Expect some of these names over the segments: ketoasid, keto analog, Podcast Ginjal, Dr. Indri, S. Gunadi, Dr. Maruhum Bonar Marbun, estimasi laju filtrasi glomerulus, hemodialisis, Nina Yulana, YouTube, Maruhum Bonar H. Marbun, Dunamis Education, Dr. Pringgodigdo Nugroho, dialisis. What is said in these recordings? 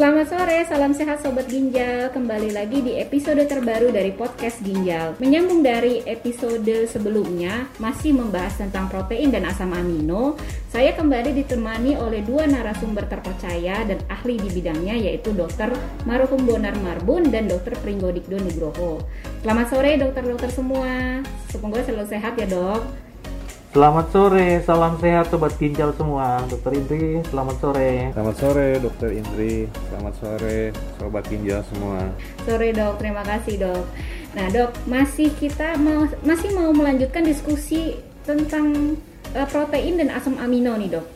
Selamat sore, salam sehat Sobat Ginjal. Kembali lagi di episode terbaru dari Podcast Ginjal. Menyambung dari episode sebelumnya, masih membahas tentang protein dan asam amino. Saya kembali ditemani oleh dua narasumber terpercaya dan ahli di bidangnya, yaitu Dr. Maruhum Bonar Marbun dan Dr. Pringgodigdo Nugroho. Selamat sore dokter-dokter semua. Semoga selalu sehat ya dok. Selamat sore, salam sehat Sobat Ginjal semua. Dr. Indri, selamat sore. Selamat sore Dr. Indri, selamat sore Sobat Ginjal semua. Sore dok, terima kasih dok. Nah dok, kita masih mau melanjutkan diskusi tentang protein dan asam amino nih dok.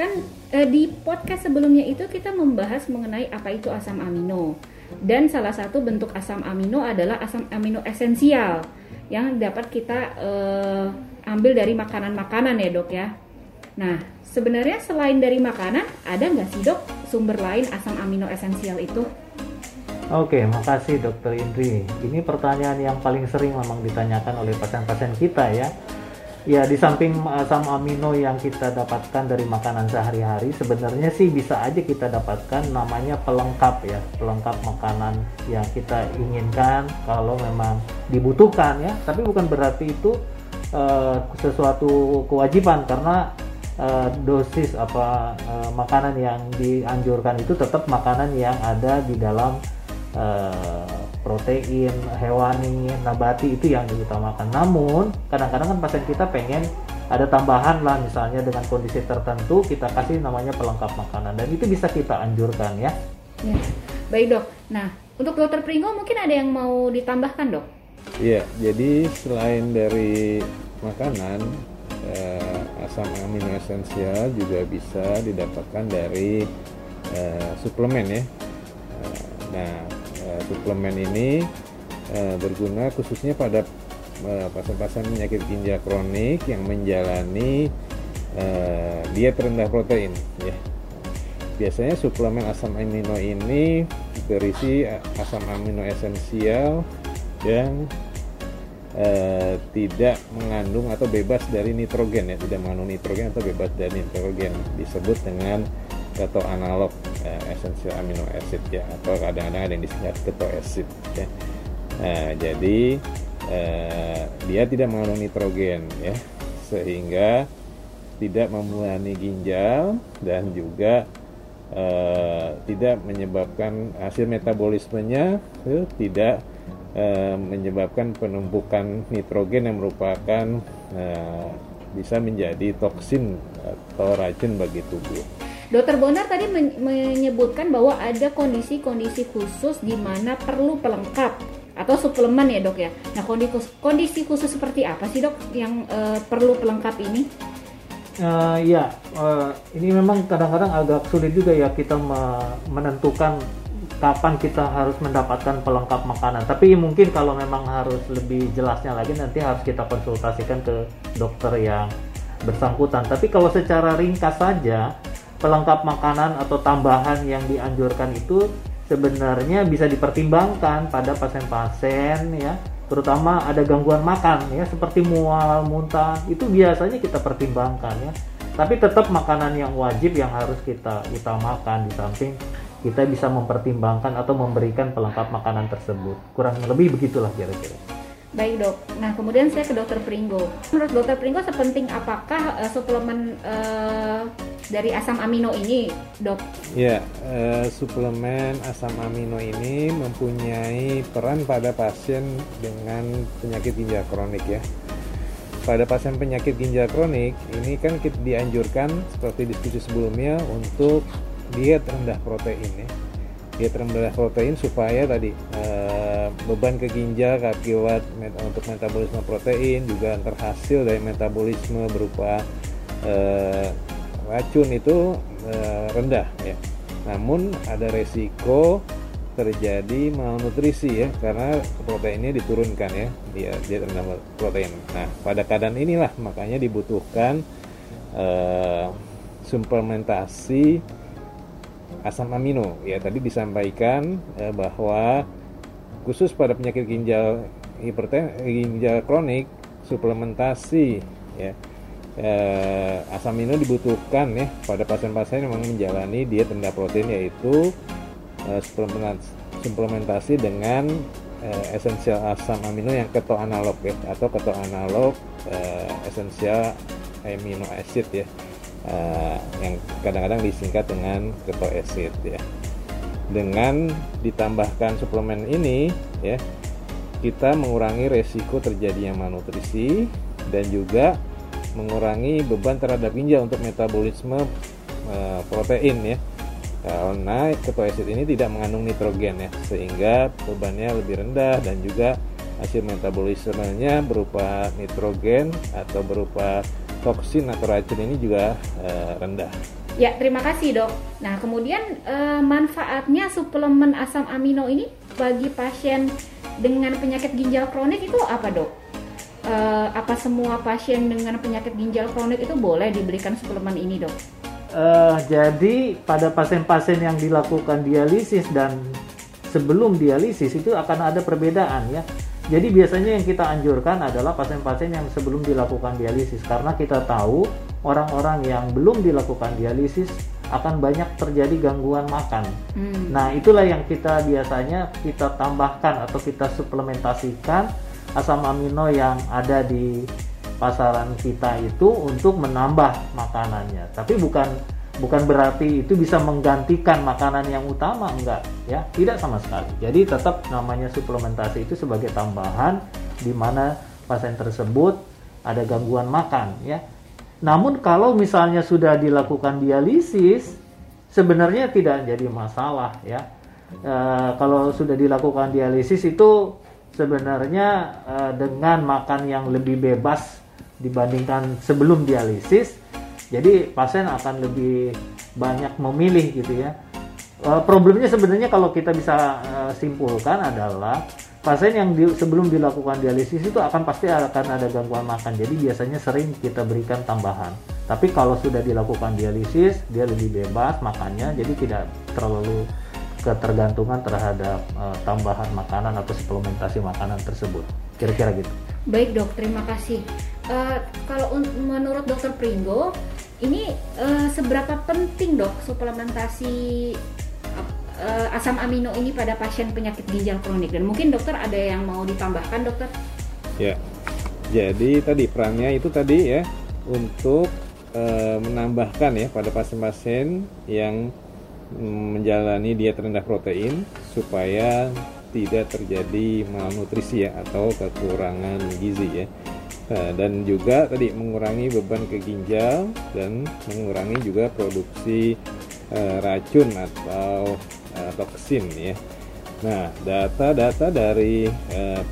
Kan di podcast sebelumnya itu kita membahas mengenai apa itu asam amino. Dan salah satu bentuk asam amino adalah asam amino esensial yang dapat kita ambil dari makanan-makanan ya dok ya. Nah sebenarnya selain dari makanan, ada nggak sih dok sumber lain asam amino esensial itu? Oke, makasih Dr. Indri. Ini pertanyaan yang paling sering memang ditanyakan oleh pasien-pasien kita ya. Ya, di samping asam amino yang kita dapatkan dari makanan sehari-hari, sebenarnya sih bisa aja kita dapatkan namanya pelengkap ya, pelengkap makanan yang kita inginkan kalau memang dibutuhkan ya. Tapi bukan berarti itu sesuatu kewajiban, karena dosis makanan yang dianjurkan itu tetap makanan yang ada di dalam protein hewani nabati itu yang diutamakan. Namun kadang-kadang kan pasien kita pengen ada tambahan lah, misalnya dengan kondisi tertentu kita kasih namanya pelengkap makanan, dan itu bisa kita anjurkan ya. Ya. Baik dok. Nah untuk Dokter Pringgo mungkin ada yang mau ditambahkan dok? Iya, jadi selain dari makanan, asam amino esensial juga bisa didapatkan dari suplemen ya. Suplemen ini berguna khususnya pada pasien-pasien penyakit ginjal kronik yang menjalani diet rendah protein ya. Biasanya suplemen asam amino ini berisi asam amino esensial yang tidak mengandung atau bebas dari nitrogen ya, tidak mengandung nitrogen atau bebas dari nitrogen, disebut dengan keto analog essential amino acid ya, atau kadang-kadang ada yang disingkat ketoasid ya. Nah, jadi dia tidak mengandung nitrogen ya, sehingga tidak membebani ginjal dan juga tidak menyebabkan hasil metabolismenya tidak menyebabkan penumpukan nitrogen yang merupakan bisa menjadi toksin atau racun bagi tubuh. Dokter Bonar tadi menyebutkan bahwa ada kondisi-kondisi khusus di mana perlu pelengkap atau suplemen ya dok ya. Nah kondisi khusus seperti apa sih dok yang perlu pelengkap ini? Ini memang kadang-kadang agak sulit juga ya kita menentukan kapan kita harus mendapatkan pelengkap makanan. Tapi mungkin kalau memang harus lebih jelasnya lagi, nanti harus kita konsultasikan ke dokter yang bersangkutan. Tapi kalau secara ringkas saja, pelengkap makanan atau tambahan yang dianjurkan itu sebenarnya bisa dipertimbangkan pada pasien-pasien ya, terutama ada gangguan makan ya, seperti mual, muntah, itu biasanya kita pertimbangkan ya. Tapi tetap makanan yang wajib yang harus kita utamakan, di samping kita bisa mempertimbangkan atau memberikan pelengkap makanan tersebut. Kurang lebih begitulah kira-kira. Baik dok. Nah kemudian saya ke Dokter Pringgo. Menurut Dokter Pringgo sepenting apakah suplemen dari asam amino ini dok? Ya, suplemen asam amino ini mempunyai peran pada pasien dengan penyakit ginjal kronik ya. Pada pasien penyakit ginjal kronik ini kan kita dianjurkan seperti diskusi sebelumnya untuk diet rendah protein ya. Diet rendah protein supaya tadi beban ke ginjal akibat untuk metabolisme protein, juga terhasil dari metabolisme berupa racun itu rendah ya. Namun ada resiko terjadi malnutrisi ya, karena proteinnya diturunkan ya, diet rendah protein. Nah pada keadaan inilah makanya dibutuhkan suplementasi asam amino ya. Tadi disampaikan bahwa khusus pada penyakit ginjal ginjal kronik, suplementasi ya asam amino dibutuhkan ya pada pasien-pasien yang menjalani diet rendah protein, yaitu suplementasi dengan esensial asam amino yang keto analog ya, atau keto analog esensial amino acid ya, yang kadang-kadang disingkat dengan ketoasid ya. Dengan ditambahkan suplemen ini ya, kita mengurangi resiko terjadinya malnutrisi dan juga mengurangi beban terhadap ginjal untuk metabolisme protein ya, karena ketoasid ini tidak mengandung nitrogen ya, sehingga bebannya lebih rendah dan juga hasil metabolismenya berupa nitrogen atau berupa toksin atau racun ini juga rendah. Ya, terima kasih dok. Nah, kemudian manfaatnya suplemen asam amino ini bagi pasien dengan penyakit ginjal kronik itu apa dok? Apa semua pasien dengan penyakit ginjal kronik itu boleh diberikan suplemen ini dok? Jadi pada pasien-pasien yang dilakukan dialisis dan sebelum dialisis itu akan ada perbedaan ya. Jadi biasanya yang kita anjurkan adalah pasien-pasien yang sebelum dilakukan dialisis, karena kita tahu orang-orang yang belum dilakukan dialisis akan banyak terjadi gangguan makan. Nah, itulah yang kita biasanya kita tambahkan atau kita suplementasikan asam amino yang ada di pasaran kita itu untuk menambah makanannya. Tapi bukan berarti itu bisa menggantikan makanan yang utama, enggak ya, tidak sama sekali. Jadi tetap namanya suplementasi itu sebagai tambahan di mana pasien tersebut ada gangguan makan ya. Namun kalau misalnya sudah dilakukan dialisis sebenarnya tidak jadi masalah ya. Kalau sudah dilakukan dialisis itu sebenarnya dengan makan yang lebih bebas dibandingkan sebelum dialisis, jadi pasien akan lebih banyak memilih gitu ya. Problemnya sebenarnya kalau kita bisa simpulkan adalah pasien yang sebelum dilakukan dialisis itu akan pasti akan ada gangguan makan. Jadi biasanya sering kita berikan tambahan. Tapi kalau sudah dilakukan dialisis, dia lebih bebas makannya, jadi tidak terlalu ketergantungan terhadap tambahan makanan atau suplementasi makanan tersebut. Kira-kira gitu. Baik dok, terima kasih. Kalau menurut Dr. Pringgo, ini seberapa penting dok suplementasi asam amino ini pada pasien penyakit ginjal kronik? Dan mungkin dokter ada yang mau ditambahkan dokter? Ya, jadi tadi perannya itu tadi ya untuk menambahkan ya pada pasien-pasien yang menjalani diet rendah protein supaya tidak terjadi malnutrisi ya, atau kekurangan gizi ya. Dan juga tadi mengurangi beban ke ginjal dan mengurangi juga produksi racun atau toksin ya. Nah, data-data dari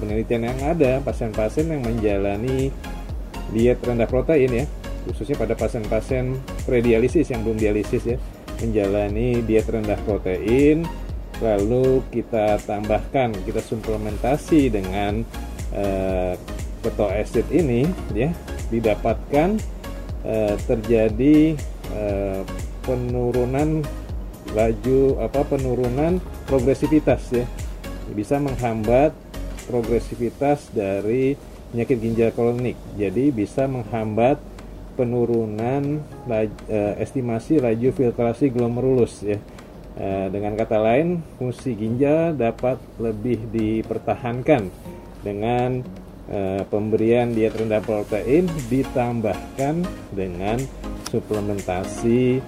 penelitian yang ada, pasien-pasien yang menjalani diet rendah protein ya, khususnya pada pasien-pasien predialisis yang belum dialisis ya, menjalani diet rendah protein lalu kita tambahkan, kita suplementasi dengan ketoasid ini ya, didapatkan terjadi penurunan progresivitas ya, bisa menghambat progresivitas dari penyakit ginjal kronik. Jadi bisa menghambat penurunan estimasi laju filtrasi glomerulus ya. Dengan kata lain, fungsi ginjal dapat lebih dipertahankan dengan pemberian diet rendah protein ditambahkan dengan suplementasi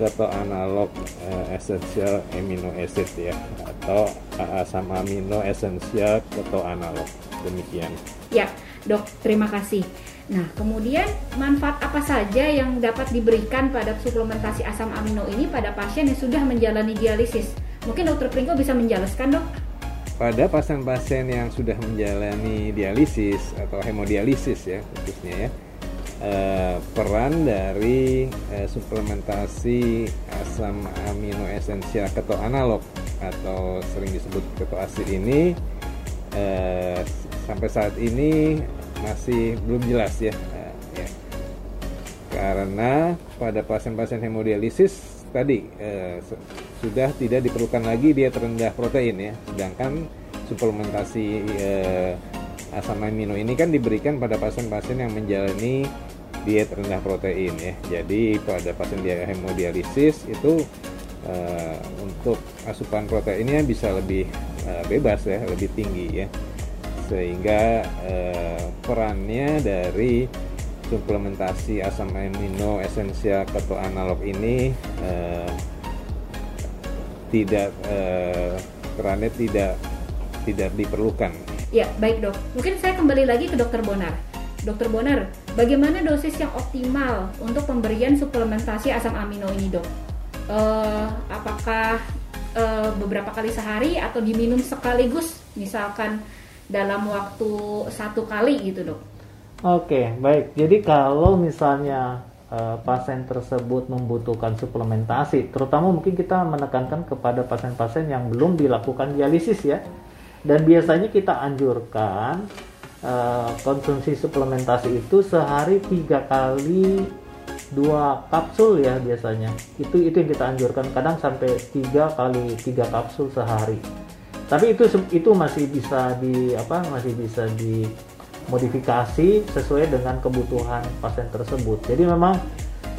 keto analog essential amino acid ya, atau asam amino essential keto analog. Demikian. Ya, dok, terima kasih. Nah, kemudian manfaat apa saja yang dapat diberikan pada suplementasi asam amino ini pada pasien yang sudah menjalani dialisis? Mungkin Dr. Pringgo bisa menjelaskan, dok? Pada pasien-pasien yang sudah menjalani dialisis atau hemodialisis ya khususnya ya, peran dari suplementasi asam amino esensial keto analog atau sering disebut ketoasid ini sampai saat ini masih belum jelas ya, ya. Karena pada pasien-pasien hemodialisis tadi sudah tidak diperlukan lagi diet rendah protein ya, sedangkan suplementasi asam amino ini kan diberikan pada pasien-pasien yang menjalani diet rendah protein ya. Jadi pada pasien hemodialisis itu untuk asupan proteinnya bisa lebih bebas ya, lebih tinggi ya, sehingga perannya dari suplementasi asam amino esensial keto analog ini perannya tidak diperlukan. Ya, baik dok. Mungkin saya kembali lagi ke Dr. Bonar. Dr. Bonar, bagaimana dosis yang optimal untuk pemberian suplementasi asam amino ini dok? Apakah beberapa kali sehari atau diminum sekaligus, misalkan dalam waktu satu kali gitu dok? Oke, baik. Jadi kalau misalnya pasien tersebut membutuhkan suplementasi, terutama mungkin kita menekankan kepada pasien-pasien yang belum dilakukan dialisis ya, dan biasanya kita anjurkan konsumsi suplementasi itu sehari 3 kali 2 kapsul ya biasanya, itu yang kita anjurkan, kadang sampai 3 kali 3 kapsul sehari. Tapi itu masih bisa di modifikasi sesuai dengan kebutuhan pasien tersebut. Jadi memang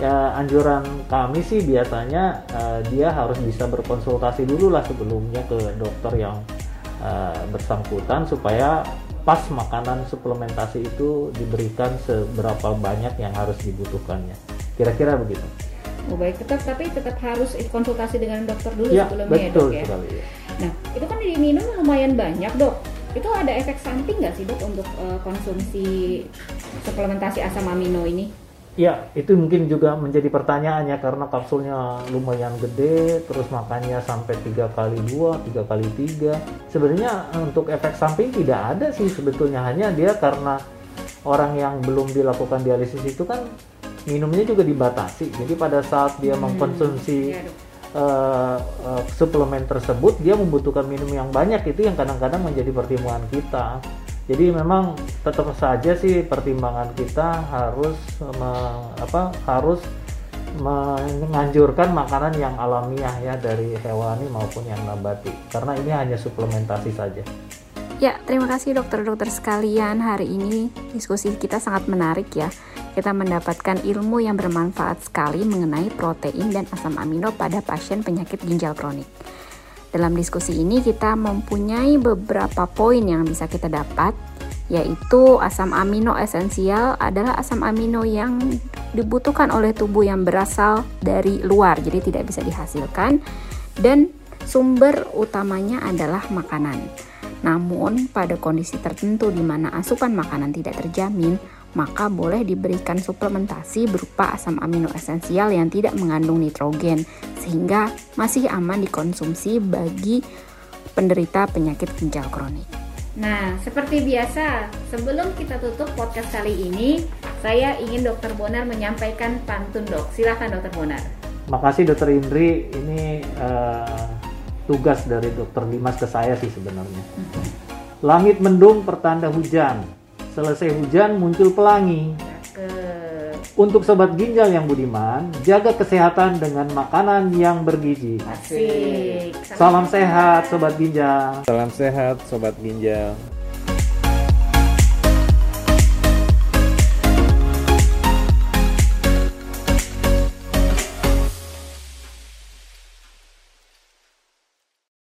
ya, anjuran kami sih biasanya dia harus bisa berkonsultasi dulu lah sebelumnya ke dokter yang bersangkutan, supaya pas makanan suplementasi itu diberikan seberapa banyak yang harus dibutuhkannya. Kira-kira begitu. Oh baik, tetap harus konsultasi dengan dokter dulu ya, sebelumnya betul dok ya. Sekali, ya. Nah, itu kan diminum lumayan banyak dok. Itu ada efek samping nggak sih dok untuk konsumsi suplementasi asam amino ini? Ya, itu mungkin juga menjadi pertanyaannya, karena kapsulnya lumayan gede, terus makannya sampai 3 kali 2, 3 kali 3. Sebenarnya untuk efek samping tidak ada sih sebetulnya, hanya dia karena orang yang belum dilakukan dialisis itu kan minumnya juga dibatasi. Jadi pada saat dia mengkonsumsi suplemen tersebut, dia membutuhkan minum yang banyak, itu yang kadang-kadang menjadi pertimbangan kita. Jadi memang tetap saja sih pertimbangan kita harus menganjurkan makanan yang alamiah ya, dari hewani maupun yang nabati, karena ini hanya suplementasi saja. Ya, terima kasih dokter-dokter sekalian. Hari ini diskusi kita sangat menarik ya. Kita mendapatkan ilmu yang bermanfaat sekali mengenai protein dan asam amino pada pasien penyakit ginjal kronik. Dalam diskusi ini kita mempunyai beberapa poin yang bisa kita dapat, yaitu asam amino esensial adalah asam amino yang dibutuhkan oleh tubuh yang berasal dari luar, jadi tidak bisa dihasilkan, dan sumber utamanya adalah makanan. Namun, pada kondisi tertentu di mana asupan makanan tidak terjamin, maka boleh diberikan suplementasi berupa asam amino esensial yang tidak mengandung nitrogen, sehingga masih aman dikonsumsi bagi penderita penyakit ginjal kronik. Nah, seperti biasa, sebelum kita tutup podcast kali ini, saya ingin Dr. Bonar menyampaikan pantun dok. Silakan Dr. Bonar. Makasih Dr. Indri, ini tugas dari Dr. Dimas ke saya sih sebenarnya. Langit mendung pertanda hujan, selesai hujan muncul pelangi. Untuk sobat ginjal yang budiman, jaga kesehatan dengan makanan yang bergizi. Asik. Salam sehat sobat ginjal. Salam sehat sobat ginjal.